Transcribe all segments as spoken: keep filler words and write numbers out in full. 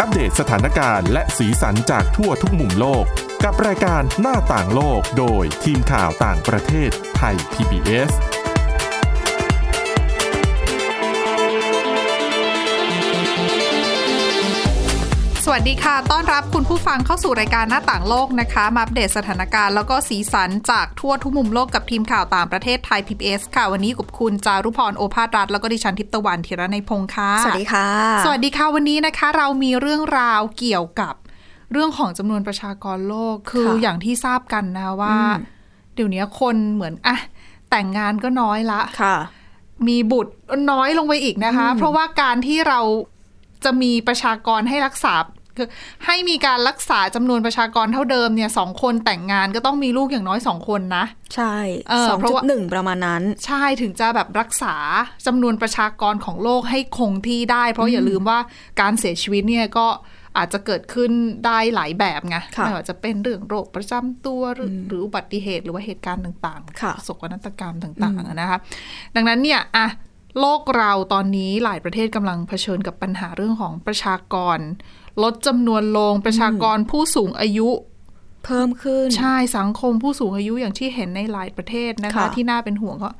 อัปเดตสถานการณ์และสีสันจากทั่วทุกมุมโลกกับรายการหน้าต่างโลกโดยทีมข่าวต่างประเทศไทย พี บี เอสสวัสดีค่ะต้อนรับคุณผู้ฟังเข้าสู่รายการหน้าต่างโลกนะคะมาอัปเดตสถานการณ์แล้วก็สีสันจากทั่วทุกมุมโลกกับทีมข่าวต่างประเทศไทย พี บี เอส ค่ะวันนี้กับคุณจารุพรโอภาสรัตน์แล้วก็ดิฉันทิพย์ตะวันธีรนัยพงษ์ค่ะสวัสดีค่ะสวัสดีค่ะวันนี้นะคะเรามีเรื่องราวเกี่ยวกับเรื่องของจำนวนประชากรโลกคืออย่างที่ทราบกันนะว่าเดี๋ยวนี้คนเหมือนอ่ะแต่งงานก็น้อยละมีบุตรน้อยลงไปอีกนะคะเพราะว่าการที่เราจะมีประชากรให้รักษาคือให้มีการรักษาจำนวนประชากรเท่าเดิมเนี่ยสองคนแต่งงานก็ต้องมีลูกอย่างน้อยสองคนนะใช่ สองจุดหนึ่ง ประมาณนั้นใช่ถึงจะแบบรักษาจำนวนประชากรของโลกให้คงที่ได้เพราะอย่าลืมว่าการเสียชีวิตเนี่ยก็อาจจะเกิดขึ้นได้หลายแบบไงไม่ว่าจะเป็นเรื่องโรคประจำตัวหรืออุบัติเหตุหรือว่าเหตุการณ์ต่างๆโศกนาฏกรรมต่างๆนะคะดังนั้นเนี่ยอะโลกเราตอนนี้หลายประเทศกำลังเผชิญกับปัญหาเรื่องของประชากรลดจำนวนลงประชากรผู้สูงอายุเพิ่มขึ้นใช่สังคมผู้สูงอายุอย่างที่เห็นในหลายประเทศนะคะที่น่าเป็นห่วงก็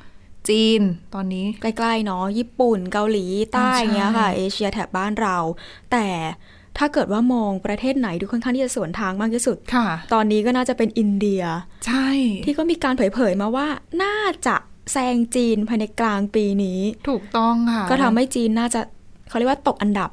จีนตอนนี้ใกล้ๆเนาะญี่ปุ่นเกาหลีใต้เงี้ยค่ะเอเชียแถบบ้านเราแต่ถ้าเกิดว่ามองประเทศไหนดูค่อนข้างที่จะสวนทางมากที่สุดตอนนี้ก็น่าจะเป็นอินเดียใช่ที่ก็มีการเผยๆมาว่าน่าจะแซงจีนภายในกลางปีนี้ถูกต้องค่ะก็ทำให้จีนน่าจะเขาเรียกว่าตกอันดับ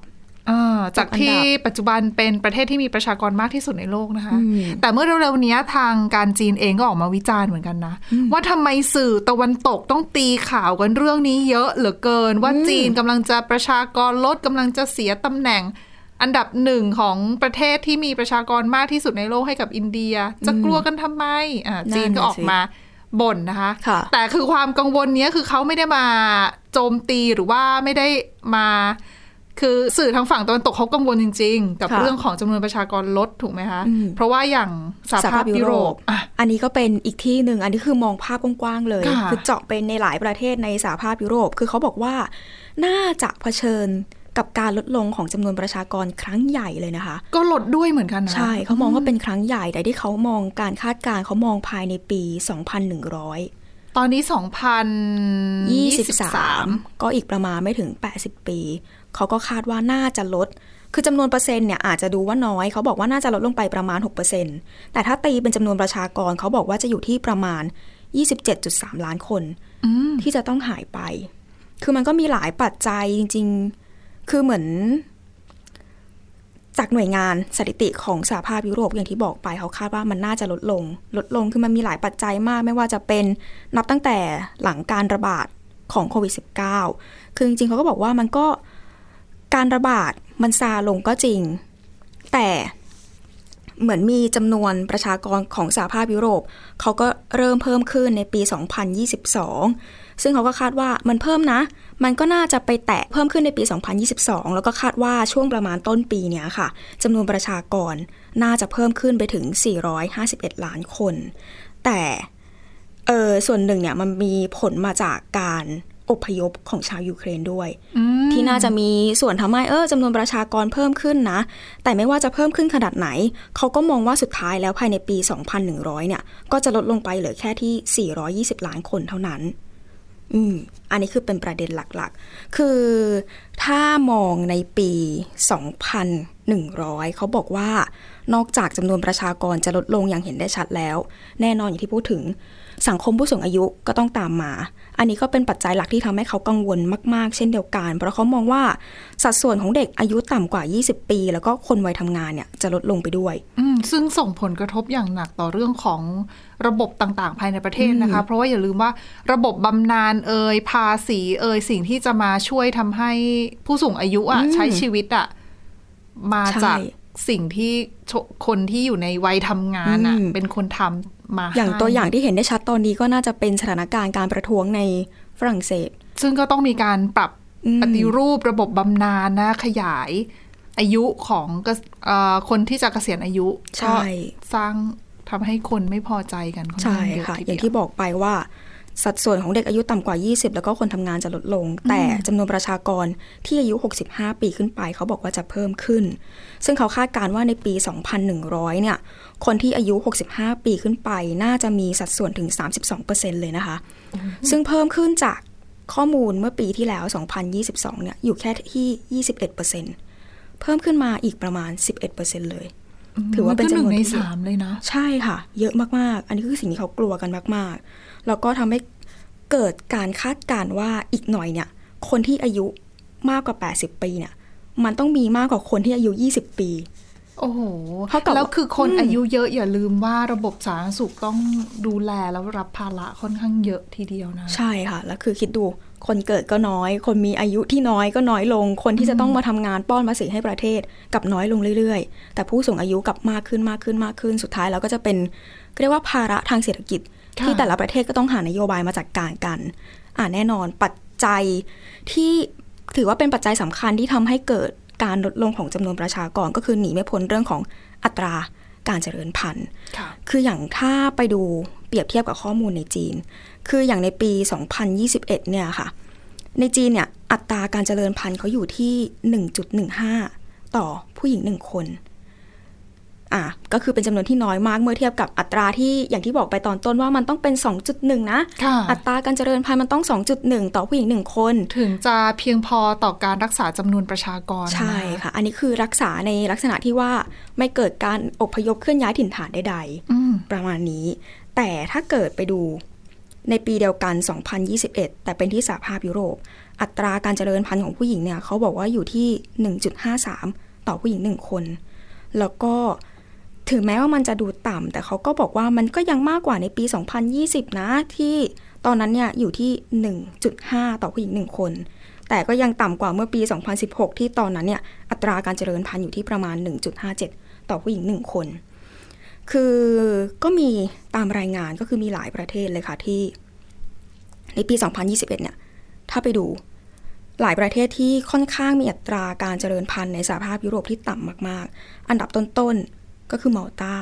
จากที่ปัจจุบันเป็นประเทศที่มีประชากรมากที่สุดในโลกนะคะแต่เมื่อเร็วๆนี้ทางการจีนเองก็ออกมาวิจารณ์เหมือนกันนะว่าทำไมสื่อตะวันตกต้องตีข่าวกันเรื่องนี้เยอะเหลือเกินว่าจีนกำลังจะประชากรลดกำลังจะเสียตำแหน่งอันดับหนึ่งของประเทศที่มีประชากรมากที่สุดในโลกให้กับอินเดียจะกลัวกันทำไมจีนก็ออกมาบ่นนะคะแต่คือความกังวลนี้คือเขาไม่ได้มาโจมตีหรือว่าไม่ได้มาคือสื่อทางฝั่งตะวันตกเขากังวลจริงๆกับเรื่องของจำนวนประชากรลดถูกไหมคะเพราะว่าอย่างสหภาพยุโรปอันนี้ก็เป็นอีกที่หนึ่งอันนี้คือมองภาพกว้างๆเลยคือเจาะเป็นในหลายประเทศในสหภาพยุโรปคือเขาบอกว่าน่าจะเผชิญกับการลดลงของจำนวนประชากรครั้งใหญ่เลยนะคะก็ลดด้วยเหมือนกันนะใช่เขามองว่าเป็นครั้งใหญ่แต่ที่เขามองการคาดการณ์เขามองภายในปี สองพันหนึ่งร้อย ตอนนี้ สองพันยี่สิบสาม ก็อีกประมาณไม่ถึงแปดสิบปีเขาก็คาดว่าน่าจะลดคือจำนวนเปอร์เซ็นต์เนี่ยอาจจะดูว่าน้อยเขาบอกว่าน่าจะลดลงไปประมาณ หกเปอร์เซ็นต์ แต่ถ้าตีเป็นจำนวนประชากรเขาบอกว่าจะอยู่ที่ประมาณ ยี่สิบเจ็ดจุดสาม ล้านคนที่จะต้องหายไปคือมันก็มีหลายปัจจัยจริงๆคือเหมือนจากหน่วยงานสถิติของสหภาพยุโรปอย่างที่บอกไปเขาคาดว่ามันน่าจะลดลงลดลงคือมันมีหลายปัจจัยมากไม่ว่าจะเป็นนับตั้งแต่หลังการระบาดของโควิด สิบเก้า คือจริงๆเขาก็บอกว่ามันก็การระบาดมันซาลงก็จริงแต่เหมือนมีจำนวนประชากรของสหภาพยุโรปเขาก็เริ่มเพิ่มขึ้นในปี สองพันยี่สิบสองซึ่งเขาก็คาดว่ามันเพิ่มนะมันก็น่าจะไปแตะเพิ่มขึ้นในปี สองพันยี่สิบสองแล้วก็คาดว่าช่วงประมาณต้นปีเนี้ยค่ะจำนวนประชากรน่าจะเพิ่มขึ้นไปถึงสี่ร้อยห้าสิบเอ็ดล้านคนแต่เออส่วนหนึ่งเนี่ยมันมีผลมาจากการอพยพของชาวยูเครนด้วยที่น่าจะมีส่วนทำให้เออจำนวนประชากรเพิ่มขึ้นนะแต่ไม่ว่าจะเพิ่มขึ้นขนาดไหนเขาก็มองว่าสุดท้ายแล้วภายในปี สองพันหนึ่งร้อย เนี่ยก็จะลดลงไปเหลือแค่ที่สี่ร้อยยี่สิบล้านคนเท่านั้นอืมอันนี้คือเป็นประเด็นหลักๆคือถ้ามองในปี สองพันหนึ่งร้อย เขาบอกว่านอกจากจำนวนประชากรจะลดลงอย่างเห็นได้ชัดแล้วแน่นอนอย่างที่พูดถึงสังคมผู้สูงอายุก็ต้องตามมาอันนี้ก็เป็นปัจจัยหลักที่ทำให้เขากังวลมากๆเช่นเดียวกันเพราะเขามองว่าสัดส่วนของเด็กอายุต่ำกว่ายี่สิบปีแล้วก็คนวัยทำงานเนี่ยจะลดลงไปด้วยซึ่งส่งผลกระทบอย่างหนักต่อเรื่องของระบบต่างๆภายในประเทศนะคะเพราะว่าอย่าลืมว่าระบบบำนาญเอ่ยภาษีเอ่ยสิ่งที่จะมาช่วยทำให้ผู้สูงอายุอ่ะใช้ชีวิตอ่ะมาจากสิ่งที่คนที่อยู่ในวัยทำงานอ่ะเป็นคนทำอย่างตัวอย่างที่เห็นได้ชัดตอนนี้ก็น่าจะเป็นสถานการณ์การประท้วงในฝรั่งเศสซึ่งก็ต้องมีการปรับปฏิรูประบบบำนาญนะขยายอายุของคนที่จะเกษียณอายุก็สร้างทำให้คนไม่พอใจกันใช่ค่ะอย่างที่บอกไปว่า สัดส่วนของเด็กอายุต่ำกว่ายี่สิบแล้วก็คนทำงานจะลดลงแต่จำนวนประชากรที่อายุหกสิบห้าปีขึ้นไปเขาบอกว่าจะเพิ่มขึ้นซึ่งเขาคาดการณ์ว่าในปีสองพันหนึ่งร้อยเนี่ยคนที่อายุหกสิบห้าปีขึ้นไปน่าจะมีสัดส่วนถึง สามสิบสองเปอร์เซ็นต์ เลยนะคะซึ่งเพิ่มขึ้นจากข้อมูลเมื่อปีที่แล้วสองพันยี่สิบสองเนี่ยอยู่แค่ที่ ยี่สิบเอ็ดเปอร์เซ็นต์ เพิ่มขึ้นมาอีกประมาณ สิบเอ็ดเปอร์เซ็นต์ เลยถือว่าเป็นจำนวนที่สามเลยนะใช่ค่ะเยอะมากๆอันนี้คือสิ่งที่เขากลัวกันมากๆแล้วก็ทำให้เกิดการคาดการณ์ว่าอีกหน่อยเนี่ยคนที่อายุมากกว่าแปดสิบปีเนี่ยมันต้องมีมากกว่าคนที่อายุยี่สิบปีโอ้โหแล้วคือคนอายุเยอะอย่าลืมว่าระบบสาธารณสุขต้องดูแลแล้วรับภาระค่อนข้างเยอะทีเดียวนะใช่ค่ะแล้วคือคิดดูคนเกิดก็น้อยคนมีอายุที่น้อยก็น้อยลงคนที่จะต้องมาทำงานป้อนภาษีให้ประเทศกับน้อยลงเรื่อยๆแต่ผู้สูงอายุกับมากขึ้นมากขึ้นมากขึ้นสุดท้ายแล้วก็จะเป็นเรียกว่าภาระทางเศรษฐกิจที่แต่ละประเทศก็ต้องหานโยบายมาจัดการกันอ่าแน่นอนปัจจัยที่ถือว่าเป็นปัจจัยสำคัญที่ทำให้เกิดการลดลงของจำนวนประชากรก็คือหนีไม่พ้นเรื่องของอัตราการเจริญพันธุ์คืออย่างถ้าไปดูเปรียบเทียบกับข้อมูลในจีนคืออย่างในปีสองพันยี่สิบเอ็ดเนี่ยค่ะในจีนเนี่ยอัตราการเจริญพันธุ์เขาอยู่ที่ หนึ่งจุดหนึ่งห้า ต่อผู้หญิงหนึ่งคนอ่ะก็คือเป็นจำนวนที่น้อยมากเมื่อเทียบกับอัตราที่อย่างที่บอกไปตอนต้นว่ามันต้องเป็น สองจุดหนึ่ง นะอัตราการเจริญพันธุ์มันต้อง สองจุดหนึ่ง ต่อผู้หญิงหนึ่งคนถึงจะเพียงพอต่อการรักษาจำนวนประชากรใช่ค่ะอันนี้คือรักษาในลักษณะที่ว่าไม่เกิดการอพยพเคลื่อนย้ายถิ่นฐานใดๆประมาณนี้แต่ถ้าเกิดไปดูในปีเดียวกันสองพันยี่สิบเอ็ดแต่เป็นที่สหภาพยุโรปอัตราการเจริญพันธุ์ของผู้หญิงเนี่ยเขาบอกว่าอยู่ที่ หนึ่งจุดห้าสาม ต่อผู้หญิงหนึ่งคนแล้วก็ถึงแม้ว่ามันจะดูต่ำแต่เขาก็บอกว่ามันก็ยังมากกว่าในปีสองพันยี่สิบนะที่ตอนนั้นเนี่ยอยู่ที่ หนึ่งจุดห้า ต่อผู้หญิงหนึ่งคนแต่ก็ยังต่ำกว่าเมื่อปีสองพันสิบหกที่ตอนนั้นเนี่ยอัตราการเจริญพันธุ์อยู่ที่ประมาณ หนึ่งจุดห้าเจ็ด ต่อผู้หญิงหนึ่งคนคือก็มีตามรายงานก็คือมีหลายประเทศเลยค่ะที่ในปีสองพันยี่สิบเอ็ดเนี่ยถ้าไปดูหลายประเทศที่ค่อนข้างมีอัตราการเจริญพันธุ์ในสหภาพยุโรปที่ต่ำมากๆอันดับต้นๆก็คือมัลตา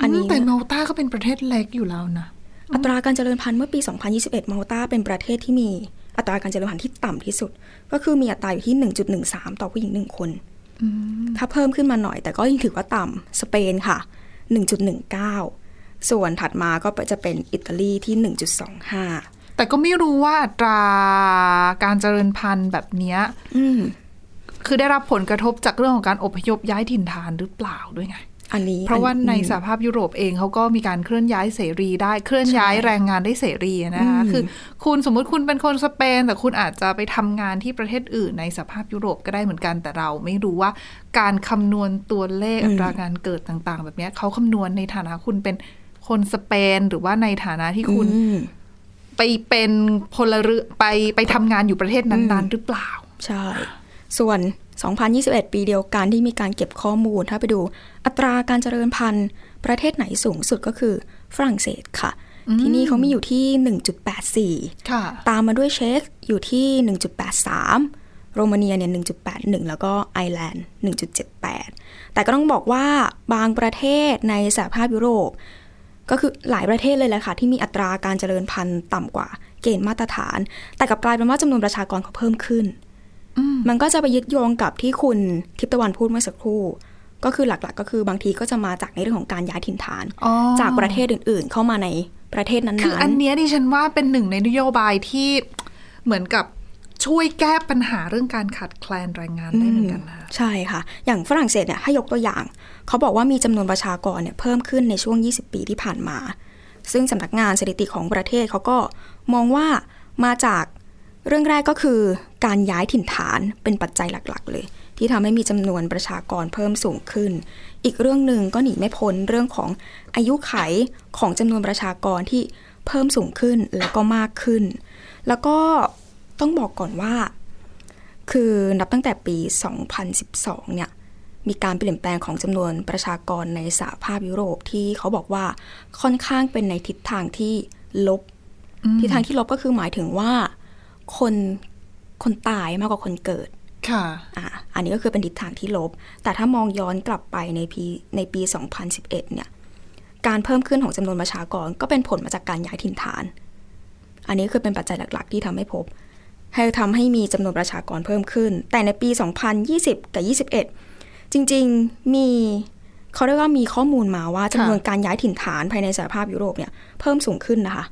อันนี้แต่มัลตาก็เป็นประเทศเล็กอยู่แล้วนะอัตราการเจริญพันธุ์เมื่อปีสองพันยี่สิบเอ็ดมัลตาเป็นประเทศที่มีอัตราการเจริญพันธุ์ที่ต่ำที่สุดก็คือมีอัตราอยู่ที่ หนึ่งจุดหนึ่งสาม ต่อผู้หญิงหนึ่งคนถ้าเพิ่มขึ้นมาหน่อยแต่ก็ยังถือว่าต่ำสเปนค่ะ หนึ่งจุดหนึ่งเก้า ส่วนถัดมาก็จะเป็นอิตาลีที่ หนึ่งจุดสองห้า แต่ก็ไม่รู้ว่าอัตราการเจริญพันธุ์แบบเนี้ยคือได้รับผลกระทบจากเรื่องของการอพยพย้ายถิ่นฐานหรือเปล่าด้วยไงอันนี้เพราะว่าในสหภาพยุโรปเองเขาก็มีการเคลื่อนย้ายเสรีได้เคลื่อนย้ายแรงงานได้เสรีนะคะคือคุณสมมติคุณเป็นคนสเปนแต่คุณอาจจะไปทำงานที่ประเทศอื่นในสหภาพยุโรปก็ได้เหมือนกันแต่เราไม่รู้ว่าการคำนวณตัวเลขอัตราการเกิดต่างๆแบบนี้เขาคำนวณในฐานะคุณเป็นคนสเปนหรือว่าในฐานะที่คุณไปเป็นพลเรือนไปไปทำงานอยู่ประเทศนั้นๆหรือเปล่าใช่ส่วนสองพันยี่สิบเอ็ดปีเดียวกันที่มีการเก็บข้อมูลถ้าไปดูอัตราการเจริญพันธุ์ประเทศไหนสูงสุดก็คือฝรั่งเศสค่ะที่นี่เขามีอยู่ที่ หนึ่งจุดแปดสี่ ตามมาด้วยเช็กอยู่ที่ หนึ่งจุดแปดสาม โรมาเนียเนี่ย หนึ่งจุดแปดหนึ่ง แล้วก็ไอร์แลนด์ หนึ่งจุดเจ็ดแปด แต่ก็ต้องบอกว่าบางประเทศในสหภาพยุโรปก็คือหลายประเทศเลยแหละค่ะที่มีอัตราการเจริญพันธุ์ต่ำกว่าเกณฑ์มาตรฐานแต่กลับกลายเป็นว่าจำนวนประชากรเขาเพิ่มขึ้นมันก็จะไปยึดโยงกับที่คุณทิพย์ตะวันพูดเมื่อสักครู่ก็คือหลักๆ ก, ก็คือบางทีก็จะมาจากในเรื่องของการย้ายถิ่นฐานจากประเทศอื่นๆเข้ามาในประเทศนั้นๆคืออันนี้ดิฉันว่าเป็นหนึ่งในนโยบายที่เหมือนกับช่วยแก้ปัญหาเรื่องการขาดแคลนแรงงานได้เหมือนกันนะใช่ค่ะอย่างฝรั่งเศสเนี่ยให้ยกตัวอย่างเขาบอกว่ามีจำนวนประชากรเนี่ยเพิ่มขึ้นในช่วงยี่สิบปีที่ผ่านมาซึ่งสำนักงานสถิติของประเทศเขาก็มองว่ามาจากเรื่องแรกก็คือการย้ายถิ่นฐานเป็นปัจจัยหลักๆเลยที่ทำให้มีจำนวนประชากรเพิ่มสูงขึ้นอีกเรื่องหนึ่งก็หนีไม่พ้นเรื่องของอายุขัยของจำนวนประชากรที่เพิ่มสูงขึ้นแล้วก็มากขึ้นแล้วก็ต้องบอกก่อนว่าคือนับตั้งแต่ปีสองพันสิบสองเนี่ยมีการเปลี่ยนแปลงของจำนวนประชากรในสหภาพยุโรปที่เขาบอกว่าค่อนข้างเป็นในทิศทางที่ลบทิศทางที่ลบก็คือหมายถึงว่าคนคนตายมากกว่าคนเกิดค่ะอ่าอันนี้ก็คือเป็นทิศทางที่ลบแต่ถ้ามองย้อนกลับไปในปีในปีสองพันสิบเอ็ดเนี่ยการเพิ่มขึ้นของจำนวนประชากรก็เป็นผลมาจากการย้ายถิ่นฐาน อันนี้คือเป็นปัจจัยหลักๆที่ทำให้พบให้ทำให้มีจำนวนประชากรเพิ่มขึ้นแต่ในปีสองพันยี่สิบกับยี่สิบเอ็ดจริงๆมีเขาเรียกว่ามีข้อมูลมาว่าจำนวนการย้ายถิ่นฐานภายในสหภาพยุโรปเนี่ยเพิ่มสูงขึ้นนะคะ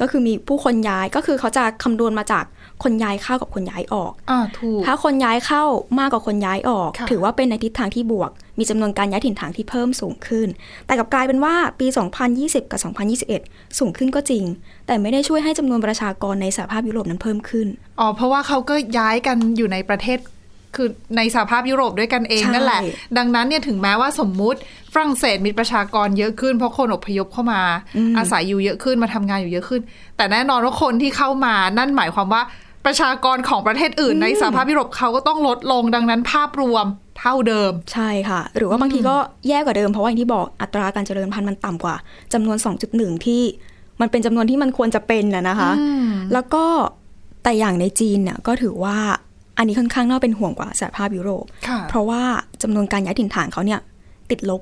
ก็คือมีผู้คนย้ายก็คือเขาจะคำนวณมาจากคนย้ายเข้ากับคนย้ายออกอ่าถูกถ้าคนย้ายเข้ามากกว่าคนย้ายออกถือว่าเป็นในทิศทางที่บวกมีจำนวนการย้ายถิ่นฐานที่เพิ่มสูงขึ้นแต่กลับกลายเป็นว่าปีสองพันยี่สิบกับสองพันยี่สิบเอ็ดสูงขึ้นก็จริงแต่ไม่ได้ช่วยให้จำนวนประชากรในสหภาพยุโรปนั้นเพิ่มขึ้นอ๋อเพราะว่าเขาก็ย้ายกันอยู่ในประเทศคือในสหภาพยุโรปด้วยกันเองนั่นแหละดังนั้นเนี่ยถึงแม้ว่าสมมุติฝรั่งเศสมีประชากรเยอะขึ้นเพราะคนอพยพเข้ามา อ, อาศัยอยู่เยอะขึ้นมาทำงานอยู่เยอะขึ้นแต่แน่นอนว่าคนที่เข้ามานั่นหมายความว่าประชากรของประเทศอื่นในสหภาพยุโรปเขาก็ต้องลดลงดังนั้นภาพรวมเท่าเดิมใช่ค่ะหรือว่าบางทีก็แย่กว่าเดิมเพราะว่าอย่างที่บอกอัตราการเจริญพันธุ์มันต่ำกว่าจำนวน สองจุดหนึ่ง ที่มันเป็นจำนวนที่มันควรจะเป็นนะนะคะแล้วก็แต่อย่างในจีนเนี่ยก็ถือว่าอันนี้ค่อนข้างน่าเป็นห่วงกว่าสหภาพยุโรปเพราะว่าจำนวนการย้ายถิ่นฐานเขาเนี่ยติดลบ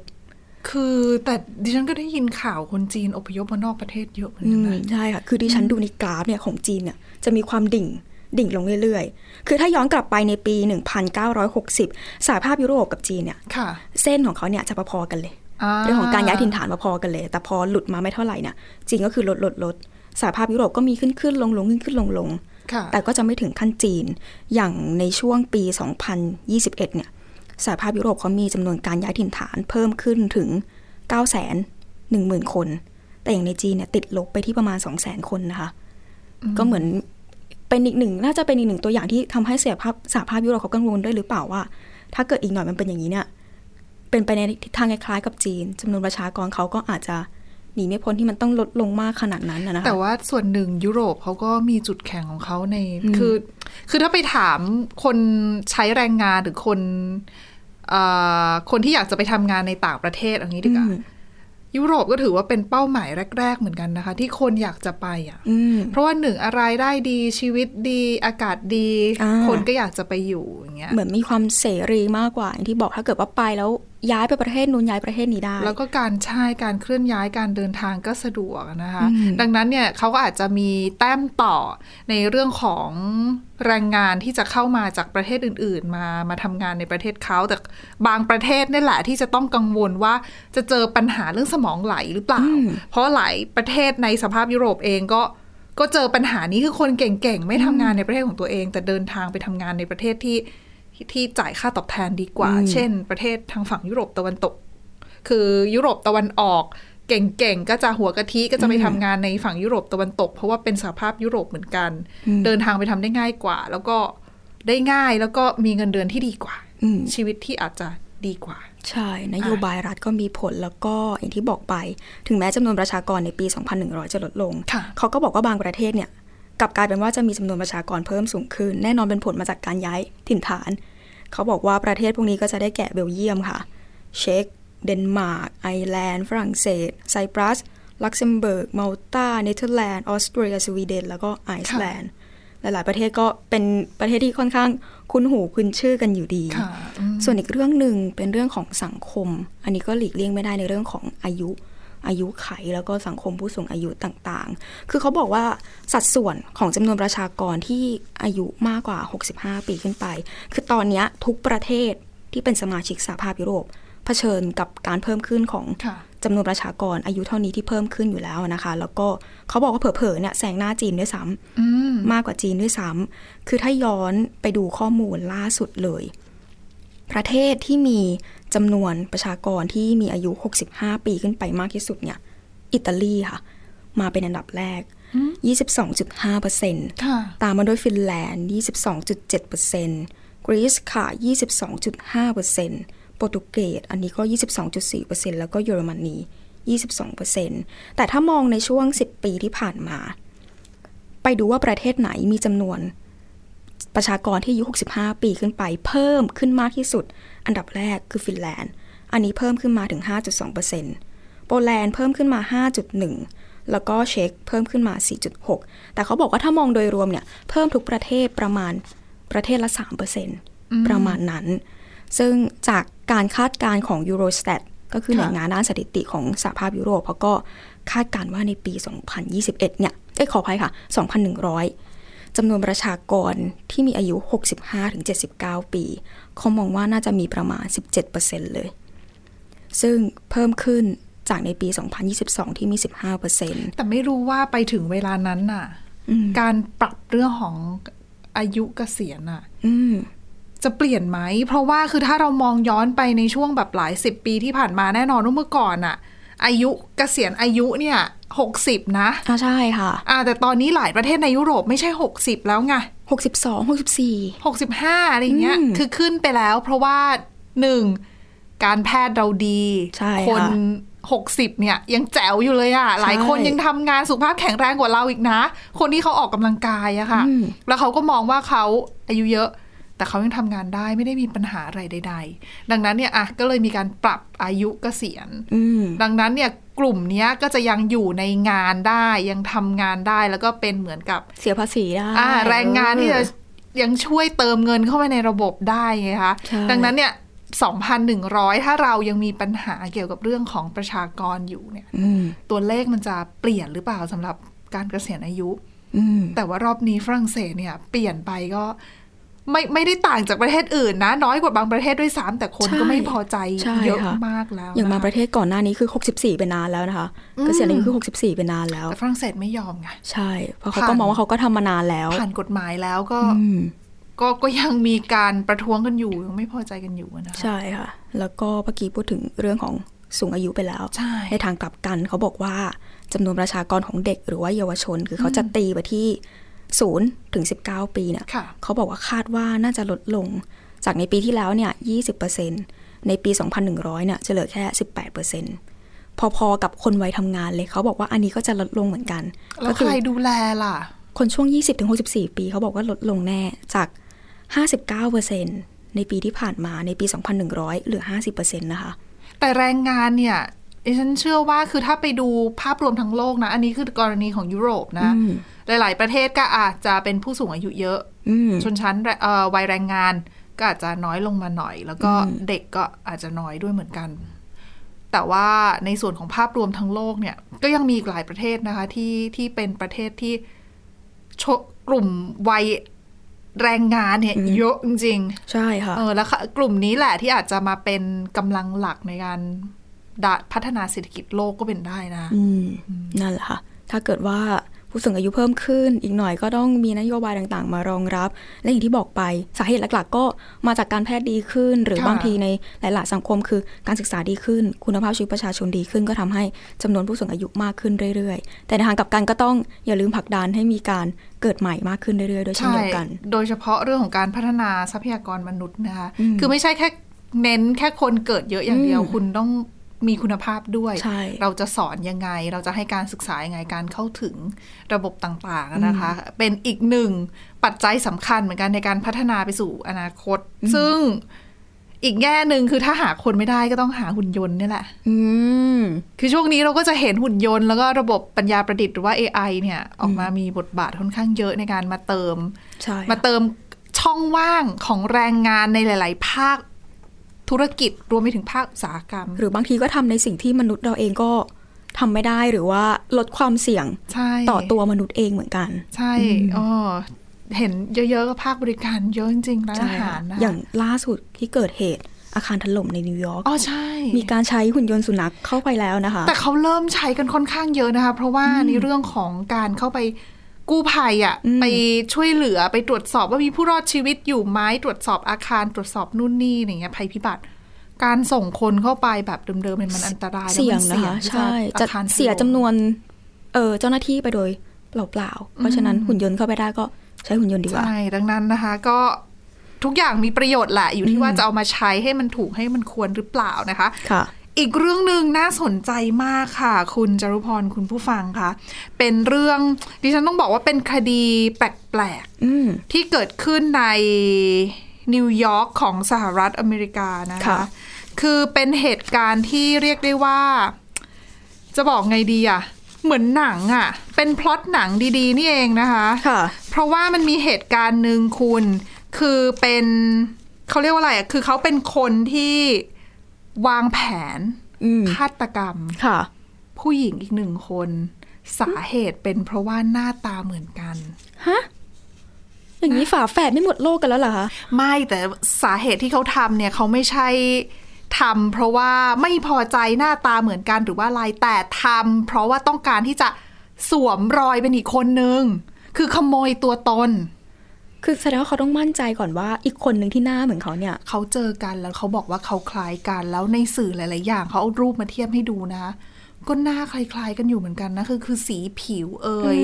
คือแต่ดิฉันก็ได้ยินข่าวคนจีนอพยพมานอกประเทศเยอะเหมือนกันนะใช่ค่ะคือดิฉันดูในกราฟเนี่ยของจีนเนี่ยจะมีความดิ่งดิ่งลงเรื่อยๆคือถ้าย้อนกลับไปในปีหนึ่งพันเก้าร้อยหกสิบสหภาพยุโรปกับจีนเนี่ยเส้นของเขาเนี่ยจะพอๆกันเลยเรื่องของการย้ายถิ่นฐานพอๆกันเลยแต่พอหลุดมาไม่เท่าไหร่เนี่ยจีนก็คือลดๆๆสหภาพยุโรปก็มีขึ้นๆลงๆขึ้นๆลงๆแต่ก็จะไม่ถึงขั้นจีนอย่างในช่วงปีสองพันยี่สิบเอ็ดเนี่ยสหภาพยุโรปเขามีจำนวนการย้ายถิ่นฐานเพิ่มขึ้นถึง เก้าแสนหนึ่งหมื่น คนแต่อย่างในจีนเนี่ยติดลบไปที่ประมาณ สองแสน คนนะคะก็เหมือนเป็นอีกหนึ่งน่าจะเป็นอีกหนึ่งตัวอย่างที่ทำให้สหภาพสหภาพยุโรปเขากังวลด้วยหรือเปล่าว่าถ้าเกิดอีกหน่อยมันเป็นอย่างนี้เนี่ยเป็นไปในทิศทางคล้ายๆกับจีนจำนวนประชากรเขาก็อาจจะหนีไม่พ้นที่มันต้องลดลงมากขนาดนั้นนะคะแต่ว่าส่วนหนึ่งยุโรปเขาก็มีจุดแข็งของเขาในคือคือถ้าไปถามคนใช้แรงงานหรือคนคนที่อยากจะไปทำงานในต่างประเทศอย่างนี้ดีกว่ายุโรปก็ถือว่าเป็นเป้าหมายแรกๆเหมือนกันนะคะที่คนอยากจะไปอ่ะเพราะว่าหนึ่งอะไรได้ดีชีวิตดีอากาศดีคนก็อยากจะไปอยู่อย่างเงี้ยเหมือนมีความเสรีมากกว่าอย่างที่บอกถ้าเกิดว่าไปแล้วย้ายไปประเทศนู้นย้ายประเทศนี้ได้แล้วก็การใช้การเคลื่อนย้ายการเดินทางก็สะดวกนะคะดังนั้นเนี่ยเขาก็อาจจะมีแต้มต่อในเรื่องของแรงงานที่จะเข้ามาจากประเทศอื่นๆมามาทำงานในประเทศเขาแต่บางประเทศนี่แหละที่จะต้องกังวลว่าจะเจอปัญหาเรื่องสมองไหลหรือเปล่าเพราะหลายประเทศในสหภาพยุโรปเองก็ก็เจอปัญหานี้คือคนเก่งๆไม่ทำงานในประเทศของตัวเองแต่เดินทางไปทำงานในประเทศที่ที่จ่ายค่าตอบแทนดีกว่าเช่นประเทศทางฝั่งยุโรปตะวันตกคือยุโรปตะวันออกเก่งๆก็จะหัวกะทิก็จะไปทำงานในฝั่งยุโรปตะวันตกเพราะว่าเป็นสหภาพยุโรปเหมือนกันเดินทางไปทำได้ง่ายกว่าแล้วก็ได้ง่ายแล้วก็มีเงินเดือนที่ดีกว่าชีวิตที่อาจจะดีกว่าใช่นโยบายรัฐก็มีผลแล้วก็อย่างที่บอกไปถึงแม้จำนวนประชากรในปีสองพันหนึ่งร้อยจะลดลงเขาก็บอกว่าบางประเทศเนี่ยกลับกลายเป็นว่าจะมีจำนวนประชากรเพิ่มสูงขึ้นแน่นอนเป็นผลมาจากการย้ายถิ่นฐานเขาบอกว่าประเทศพวกนี้ก็จะได้แก่เบลเยียมค่ะเช็กเดนมาร์กไอร์แลนด์ฝรั่งเศสไซปรัสลักเซมเบิร์กมัลตาเนเธอร์แลนด์ออสเตรียสวีเดนแล้วก็ไอซ์แลนด์หลายๆประเทศก็เป็นประเทศที่ค่อนข้างคุ้นหูคุ้นชื่อกันอยู่ดีส่วนอีกเรื่องหนึ่งเป็นเรื่องของสังคมอันนี้ก็หลีกเลี่ยงไม่ได้ในเรื่องของอายุอายุไขแล้วก็สังคมผู้สูงอายุต่างๆคือเขาบอกว่าสัดส่วนของจำนวนประชากรที่อายุมากกว่าหกสิบห้าปีขึ้นไปคือตอนนี้ทุกประเทศที่เป็นสมาชิกสหภาพยุโรปเผชิญกับการเพิ่มขึ้นของจำนวนประชากรอายุเท่านี้ที่เพิ่มขึ้นอยู่แล้วนะคะแล้วก็เขาบอกว่าเผลอๆเนี่ยแซงหน้าจีนด้วยซ้ำมากกว่าจีนด้วยซ้ำคือถ้าย้อนไปดูข้อมูลล่าสุดเลยประเทศที่มีจำนวนประชากรที่มีอายุหกสิบห้าปีขึ้นไปมากที่สุดเนี่ยอิตาลีค่ะมาเป็นอันดับแรก ยี่สิบสองจุดห้าเปอร์เซ็นต์ ตามมาด้วยฟินแลนด์ ยี่สิบสองจุดเจ็ดเปอร์เซ็นต์ กรีซค่ะ ยี่สิบสองจุดห้าเปอร์เซ็นต์ โปรตุเกสอันนี้ก็ ยี่สิบสองจุดสี่เปอร์เซ็นต์ แล้วก็เยอรมนี ยี่สิบสองเปอร์เซ็นต์ แต่ถ้ามองในช่วงสิบปีที่ผ่านมาไปดูว่าประเทศไหนมีจำนวนประชากรที่อายุหกสิบห้าปีขึ้นไปเพิ่มขึ้นมากที่สุดอันดับแรกคือฟินแลนด์อันนี้เพิ่มขึ้นมาถึง ห้าจุดสองเปอร์เซ็นต์ โปแลนด์เพิ่มขึ้นมา ห้าจุดหนึ่ง แล้วก็เช็กเพิ่มขึ้นมา สี่จุดหก แต่เขาบอกว่าถ้ามองโดยรวมเนี่ยเพิ่มทุกประเทศประมาณประเทศละ สามเปอร์เซ็นต์ ประมาณนั้นซึ่งจากการคาดการณ์ของ Eurostat ก็คือหน่วยงานด้านสถิติของสหภาพยุโรปเขาก็คาดการณ์ว่าในปีสองพันยี่สิบเอ็ดเนี่ย เอ้ยขออภัยค่ะ สองพันหนึ่งร้อย จำนวนประชากรที่มีอายุ หกสิบห้าถึงเจ็ดสิบเก้า ปีเขามองว่าน่าจะมีประมาณ สิบเจ็ดเปอร์เซ็นต์ เลยซึ่งเพิ่มขึ้นจากในปีสองพันยี่สิบสองที่มี สิบห้าเปอร์เซ็นต์ แต่ไม่รู้ว่าไปถึงเวลานั้นน่ะการปรับเรื่องของอายุเกษียณน่ะจะเปลี่ยนไหมเพราะว่าคือถ้าเรามองย้อนไปในช่วงแบบหลายสิบปีที่ผ่านมาแน่นอนว่าเมื่อก่อนอะอายุเกษียณอายุเนี่ยหกสิบนะอ่าใช่ค่ะอ่าแต่ตอนนี้หลายประเทศในยุโรปไม่ใช่หกสิบแล้วไงหกสิบสองหกสิบสี่หกสิบห้าอะไรเงี้ยคือขึ้นไปแล้วเพราะว่าหนึ่งการแพทย์เราดีคนหกสิบเนี่ยยังแจ๋วอยู่เลยอะหลายคนยังทำงานสุขภาพแข็งแรงกว่าเราอีกนะคนที่เขาออกกำลังกายอะค่ะแล้วเขาก็มองว่าเขาอายุเยอะแต่เขายังทำงานได้ไม่ได้มีปัญหาอะไรใดๆดังนั้นเนี่ยอ่ะก็เลยมีการปรับอายุเกษียณดังนั้นเนี่ยกลุ่มนี้ก็จะยังอยู่ในงานได้ยังทำงานได้แล้วก็เป็นเหมือนกับเสียภาษีได้อ่าแรงงานที่จะยังช่วยเติมเงินเข้าไปในระบบได้ไงคะดังนั้นเนี่ย สองพันหนึ่งร้อย ถ้าเรายังมีปัญหาเกี่ยวกับเรื่องของประชากรอยู่เนี่ยตัวเลขมันจะเปลี่ยนหรือเปล่าสำหรับการเกษียณอายุแต่ว่ารอบนี้ฝรั่งเศสเนี่ยเปลี่ยนไปก็ไม่ไม่ได้ต่างจากประเทศอื่นนะน้อยกว่าบางประเทศด้วยซ้ำแต่คนก็ไม่พอใจเยอะมากแล้วอย่างบางประเทศก่อนหน้านี้คือหกสิบสี่เป็นนานแล้วนะคะเกษียณอายุคือหกสิบสี่เป็นนานแล้วแต่ฝรั่งเศสไม่ยอมไงใช่เพราะเขาก็มองว่าเขาก็ทำมานานแล้วผ่านกฎหมายแล้วก็ก็ก็ยังมีการประท้วงกันอยู่ยังไม่พอใจกันอยู่นะคะใช่ค่ะแล้วก็เมื่อกี้พูดถึงเรื่องของสูงอายุไปแล้วในทางกลับกันเขาบอกว่าจำนวนประชากรของเด็กหรือว่าเยาวชนคือเขาจะตีไปที่ศูนย์ถึงสิบเก้า ปีเนี่ยเขาบอกว่าคาดว่าน่าจะลดลงจากในปีที่แล้วเนี่ย ยี่สิบเปอร์เซ็นต์ ในปี สองพันหนึ่งร้อย เนี่ยจะเหลือแค่ สิบแปดเปอร์เซ็นต์ พอๆกับคนวัยทำงานเลยเขาบอกว่าอันนี้ก็จะลดลงเหมือนกันแล้วใครดูแลล่ะคนช่วง ยี่สิบถึงหกสิบสี่ ปีเขาบอกว่าลดลงแน่จาก ห้าสิบเก้าเปอร์เซ็นต์ ในปีที่ผ่านมาในปี สองพันหนึ่งร้อย เหลือ ห้าสิบเปอร์เซ็นต์ นะคะแต่แรงงานเนี่ยฉันเชื่อว่าคือถ้าไปดูภาพรวมทั้งโลกนะอันนี้คือกรณีของยุโรปนะหลายๆประเทศก็อาจจะเป็นผู้สูงอายุเยอะชนชั้นวัยแรงงานก็อาจจะน้อยลงมาหน่อยแล้วก็เด็กก็อาจจะน้อยด้วยเหมือนกันแต่ว่าในส่วนของภาพรวมทั้งโลกเนี่ยก็ยังมีอีกหลายประเทศนะคะที่ที่เป็นประเทศที่กลุ่มวัยแรงงานเนี่ยเยอะจริงๆใช่ค่ะเออแล้วกลุ่มนี้แหละที่อาจจะมาเป็นกำลังหลักในการพัฒนาเศรษฐกิจโลกก็เป็นได้นะนั่นแหละค่ะถ้าเกิดว่าผู้สูงอายุเพิ่มขึ้นอีกหน่อยก็ต้องมีนโยบายต่างๆมารองรับและอย่างที่บอกไปสาเหตุหลักๆก็มาจากการแพทย์ดีขึ้นหรือบางทีในหลายๆสังคมคือการศึกษาดีขึ้นคุณภาพชีวิตประชาชนดีขึ้นก็ทำให้จำนวนผู้สูงอายุมากขึ้นเรื่อยๆแต่ในทางกลับกันก็ต้องอย่าลืมผลักดันให้มีการเกิดใหม่มากขึ้นเรื่อยๆโดยเช่นเดียวกันโดยเฉพาะเรื่องของการพัฒนาทรัพยากรมนุษย์นะคะคือไม่ใช่แค่เน้นแค่คนเกิดเยอะอย่างเดียวคุณต้องมีคุณภาพด้วยเราจะสอนยังไงเราจะให้การศึกษายังไงการเข้าถึงระบบต่างๆนะคะเป็นอีกหนึ่งปัจจัยสำคัญเหมือนกันในการพัฒนาไปสู่อนาคตซึ่งอีกแง่หนึ่งคือถ้าหาคนไม่ได้ก็ต้องหาหุ่นยนต์นี่แหละคือช่วงนี้เราก็จะเห็นหุ่นยนต์แล้วก็ระบบปัญญาประดิษฐ์หรือว่า เอ ไอ เนี่ยออกมามีบทบาทค่อนข้างเยอะในการมาเติมมาเติมช่องว่างของแรงงานในหลายๆภาคธุรกิจรวมไปถึงภาคอุตสาหกรรมหรือบางทีก็ทำในสิ่งที่มนุษย์เราเองก็ทำไม่ได้หรือว่าลดความเสี่ยงต่อตัวมนุษย์เองเหมือนกันใช่อ๋อเห็นเยอะๆก็ภาคบริการเยอะจริงๆร้านอาหารนะอย่างล่าสุดที่เกิดเหตุอาคารถล่มในนิวยอร์กอ๋อใช่มีการใช้หุ่นยนต์สุนัขเข้าไปแล้วนะคะแต่เขาเริ่มใช้กันค่อนข้างเยอะนะคะเพราะว่าในเรื่องของการเข้าไปกู้ภัยอ่ะไปช่วยเหลือไปตรวจสอบว่ามีผู้รอดชีวิตอยู่ไหมตรวจสอบอาคารตรวจสอบนู่นนี่อย่างเงี้ยภัยพิบัติการส่งคนเข้าไปแบบเดิมๆมันอันตรายเสี่ยงนะคะใช่จะเสียจำนวนเออเจ้าหน้าที่ไปโดยเปล่าๆเพราะฉะนั้นหุ่นยนต์เข้าไปได้ก็ใช้หุ่นยนต์ดีกว่าใช่ดังนั้นนะคะก็ทุกอย่างมีประโยชน์แหละอยู่ที่ว่าจะเอามาใช้ให้มันถูกให้มันควรหรือเปล่านะคะอีกเรื่องหนึ่งน่าสนใจมากค่ะคุณจารุพรคุณผู้ฟังค่ะเป็นเรื่องดิฉันต้องบอกว่าเป็นคดีแปลกๆที่เกิดขึ้นในนิวยอร์กของสหรัฐอเมริกานะคะคือเป็นเหตุการณ์ที่เรียกได้ว่าจะบอกไงดีอ่ะเหมือนหนังอ่ะเป็นพล็อตหนังดีๆนี่เองนะคะเพราะว่ามันมีเหตุการณ์หนึ่งคุณคือเป็นเขาเรียกว่าอะไรอ่ะคือเขาเป็นคนที่วางแผนฆาตกรรมผู้หญิงอีกหนึ่งคน สาเหตุเป็นเพราะว่าหน้าตาเหมือนกันฮะอย่างนี้ฝาแฝดไม่หมดโลกกันแล้วเหรอคะไม่แต่สาเหตุที่เขาทำเนี่ยเขาไม่ใช่ทำเพราะว่าไม่พอใจหน้าตาเหมือนกันหรือว่าอะไรแต่ทำเพราะว่าต้องการที่จะสวมรอยเป็นอีกคนนึงคือขโมยตัวตนคือแสดงว่าเขาต้องมั่นใจก่อนว่าอีกคนนึงที่หน้าเหมือนเขาเนี่ยเขาเจอกันแล้วเขาบอกว่าเขาคล้ายกันแล้วในสื่อหลายๆอย่างเขาเอารูปมาเทียบให้ดูนะก็หน้าคล้ายๆกันอยู่เหมือนกันนะคือคือสีผิวเอย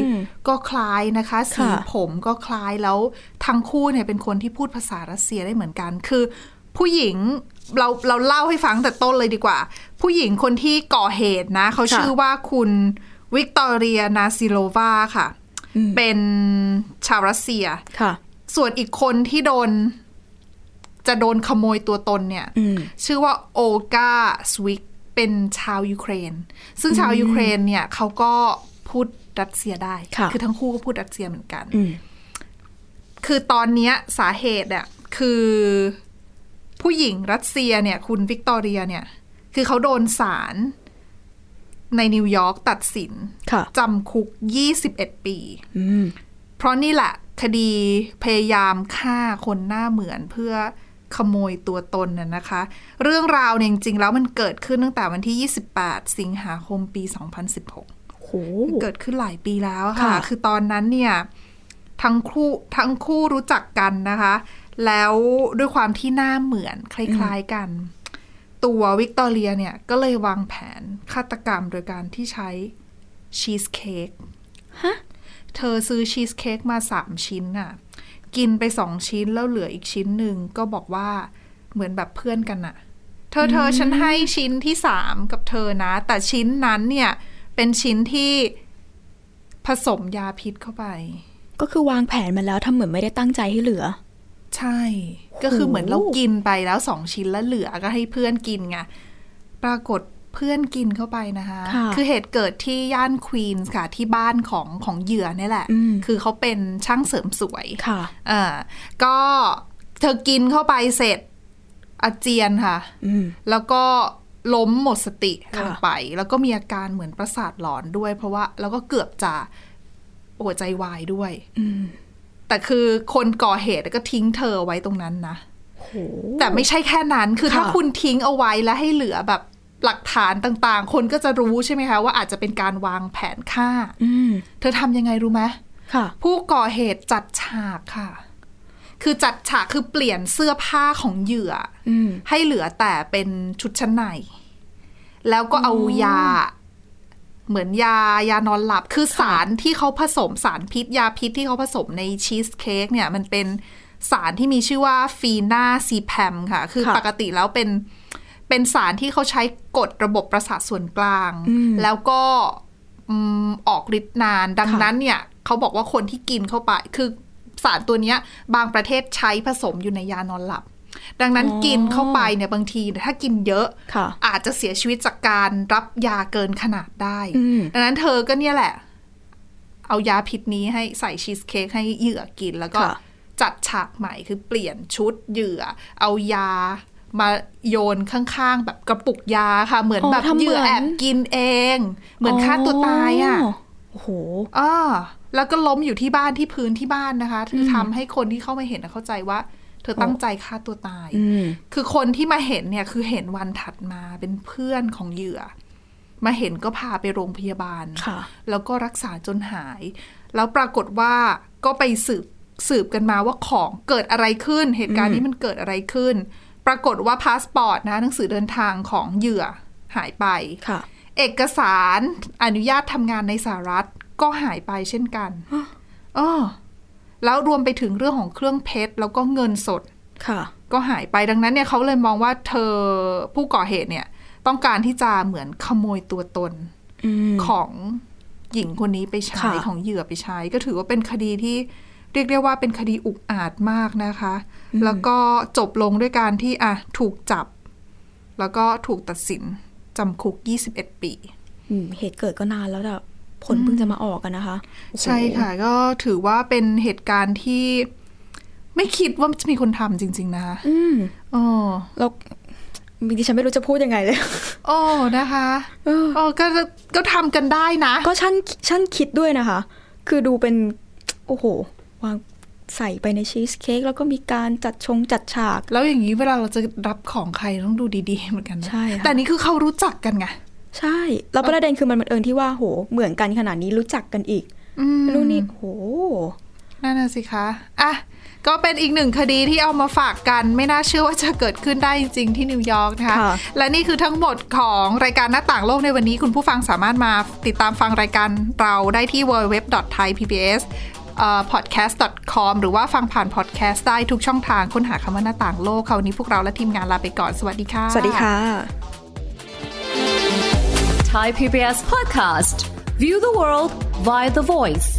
ก็คล้ายนะคะสีผมก็คล้ายแล้วทั้งคู่เนี่ยเป็นคนที่พูดภาษารัสเซียได้เหมือนกันคือผู้หญิงเราเราเล่าให้ฟังแต่ต้นเลยดีกว่าผู้หญิงคนที่ก่อเหตุนะเขาชื่อว่าคุณวิกตอเรียนาซิโลวาค่ะเป็นชาวรัสเซียส่วนอีกคนที่โดนจะโดนขโมยตัวตนเนี่ยชื่อว่าโอลกาสวิกเป็นชาวยูเครนซึ่งชาวยูเครนเนี่ยเขาก็พูดรัสเซียได้คือทั้งคู่ก็พูดรัสเซียเหมือนกันคือตอนนี้สาเหตุอ่ะคือผู้หญิงรัสเซียเนี่ยคุณวิกตอเรียเนี่ยคือเขาโดนศาลในนิวยอร์กตัดสินจำคุกยี่สิบเอ็ดปีเพราะนี่แหละคดีพยายามฆ่าคนหน้าเหมือนเพื่อขโมยตัวตนน่ะนะคะเรื่องราวเนี่ยจริงๆแล้วมันเกิดขึ้นตั้งแต่วันที่ยี่สิบแปดสิงหาคมปีสองพันสิบหกโหเกิดขึ้นหลายปีแล้วค่ะคือตอนนั้นเนี่ยทั้งคู่ทั้งคู่รู้จักกันนะคะแล้วด้วยความที่หน้าเหมือนคล้ายๆกันตัววิกตอเรียเนี่ยก็เลยวางแผนฆาตกรรมโดยการที่ใช้ชีสเค้กฮะเธอซื้อชีสเค้กมาสามชิ้นน่ะกินไปสองชิ้นแล้วเหลืออีกชิ้นหนึ่งก็บอกว่าเหมือนแบบเพื่อนกันน่ะเธอเธอฉันให้ชิ้นที่สามกับเธอนะแต่ชิ้นนั้นเนี่ยเป็นชิ้นที่ผสมยาพิษเข้าไปก็คือวางแผนมาแล้วทำเหมือนไม่ได้ตั้งใจให้เหลือใช่ก็คือเหมือนเรากินไปแล้วสองชิ้นแล้วเหลือก็ให้เพื่อนกินไงปรากฏเพื่อนกินเข้าไปนะคะคือเหตุเกิดที่ย่านควีนส์ค่ะที่บ้านของของเหยื่อนี่แหละคือเขาเป็นช่างเสริมสวยค่ะอ่าก็เธอกินเข้าไปเสร็จอาเจียนค่ะแล้วก็ล้มหมดสติลงไปแล้วก็มีอาการเหมือนประสาทหลอนด้วยเพราะว่าแล้วก็เกือบจะหัวใจวายด้วยแต่คือคนก่อเหตุก็ทิ้งเธอไว้ตรงนั้นนะแต่ไม่ใช่แค่นั้นคือถ้าคุณทิ้งเอาไว้แล้วให้เหลือแบบหลักฐานต่างๆคนก็จะรู้ใช่ไหมคะว่าอาจจะเป็นการวางแผนฆ่าเธอทำยังไงรู้ไหมผู้ก่อเหตุจัดฉากค่ะคือจัดฉากคือเปลี่ยนเสื้อผ้าของเหยื่อให้เหลือแต่เป็นชุดชั้นในแล้วก็เอายาเหมือนยายานอนหลับคือสารที่เขาผสมสารพิษยาพิษที่เขาผสมในชีสเค้กเนี่ยมันเป็นสารที่มีชื่อว่าฟีนาซีแพมค่ะคือปกติแล้วเป็นเป็นสารที่เขาใช้กดระบบประสาทส่วนกลางแล้วก็ออกฤทธิ์นานดังนั้นเนี่ยเขาบอกว่าคนที่กินเข้าไปคือสารตัวนี้บางประเทศใช้ผสมอยู่ในยานอนหลับดังนั้นกินเข้าไปเนี่ยบางทีถ้ากินเยอะอาจจะเสียชีวิตจากการรับยาเกินขนาดได้ดังนั้นเธอก็เนี่ยแหละเอายาพิษนี้ให้ใส่ชีสเค้กให้เหยื่อกินแล้วก็จัดฉากใหม่คือเปลี่ยนชุดเหยื่อเอายามาโยนข้างๆแบบกระปุกยาค่ะเหมือนแบบเหยื่อแอบกินเองเหมือนฆ่าตัวตายอ่ะโอ้โหอ้อแล้วก็ล้มอยู่ที่บ้านที่พื้นที่บ้านนะคะที่ทำให้คนที่เข้ามาเห็นเข้าใจว่าเธอตั้งใจฆ่าตัวตายคือคนที่มาเห็นเนี่ยคือเห็นวันถัดมาเป็นเพื่อนของเหยื่อมาเห็นก็พาไปโรงพยาบาลแล้วก็รักษาจนหายแล้วปรากฏว่าก็ไปสืบสืบกันมาว่าของเกิดอะไรขึ้นเหตุการณ์นี้มันเกิดอะไรขึ้นปรากฏว่าพาสปอร์ตนะหนังสือเดินทางของเหยื่อหายไปเอกสารอนุญาตทำงานในสหรัฐก็หายไปเช่นกันอ๋อแล้วรวมไปถึงเรื่องของเครื่องเพชรแล้วก็เงินสดก็หายไปดังนั้นเนี่ยเขาเลยมองว่าเธอผู้ก่อเหตุเนี่ยต้องการที่จะเหมือนขโมยตัวตนของหญิงคนนี้ไปใช้ของเหยื่อไปใช้ก็ถือว่าเป็นคดีที่เรียกได้ว่าเป็นคดีอุกอาจมากนะคะแล้วก็จบลงด้วยการที่อ่ะถูกจับแล้วก็ถูกตัดสินจำคุกยี่สิบเอ็ดปีเหตุเกิดก็นานแล้วแต่ผลเพิ่งจะมาออกกันนะคะใช่ค่ะก็ถือว่าเป็นเหตุการณ์ที่ไม่คิดว่าจะมีคนทำจริงๆนะคะอ๋อแล้ว บางทีฉันไม่รู้จะพูดยังไงเลยโอ้นะคะโอ้ก็ก็ทำกันได้นะก็ฉันฉันคิดด้วยนะคะคือดูเป็นโอ้โหวางใส่ไปในชีสเค้กแล้วก็มีการจัดชงจัดฉากแล้วอย่างนี้เวลาเราจะรับของใครต้องดูดีๆเหมือนกันนะใช่แต่นี่คือเขารู้จักกันไงใช่แล้วประเด็นคือมันบังเอิญที่ว่าโหเหมือนกันขนาดนี้รู้จักกันอีกรู้นี่โหนั่นน่ะสิคะอ่ะก็เป็นอีกหนึ่งคดีที่เอามาฝากกันไม่น่าเชื่อว่าจะเกิดขึ้นได้จริงๆที่นิวยอร์กนะคะและนี่คือทั้งหมดของรายการหน้าต่างโลกในวันนี้คุณผู้ฟังสามารถมาติดตามฟังรายการเราได้ที่ ดับเบิลยู ดับเบิลยู ดับเบิลยู ดอท ไทย พี บี เอส ดอท คอม หรือว่าฟังผ่านพอดแคสต์ได้ทุกช่องทางค้นหาคำว่าหน้าต่างโลกคราวนี้พวกเราและทีมงานลาไปก่อนสวัสดีค่ะสวัสดีค่ะ Thai พี บี เอส Podcast View the world via the voice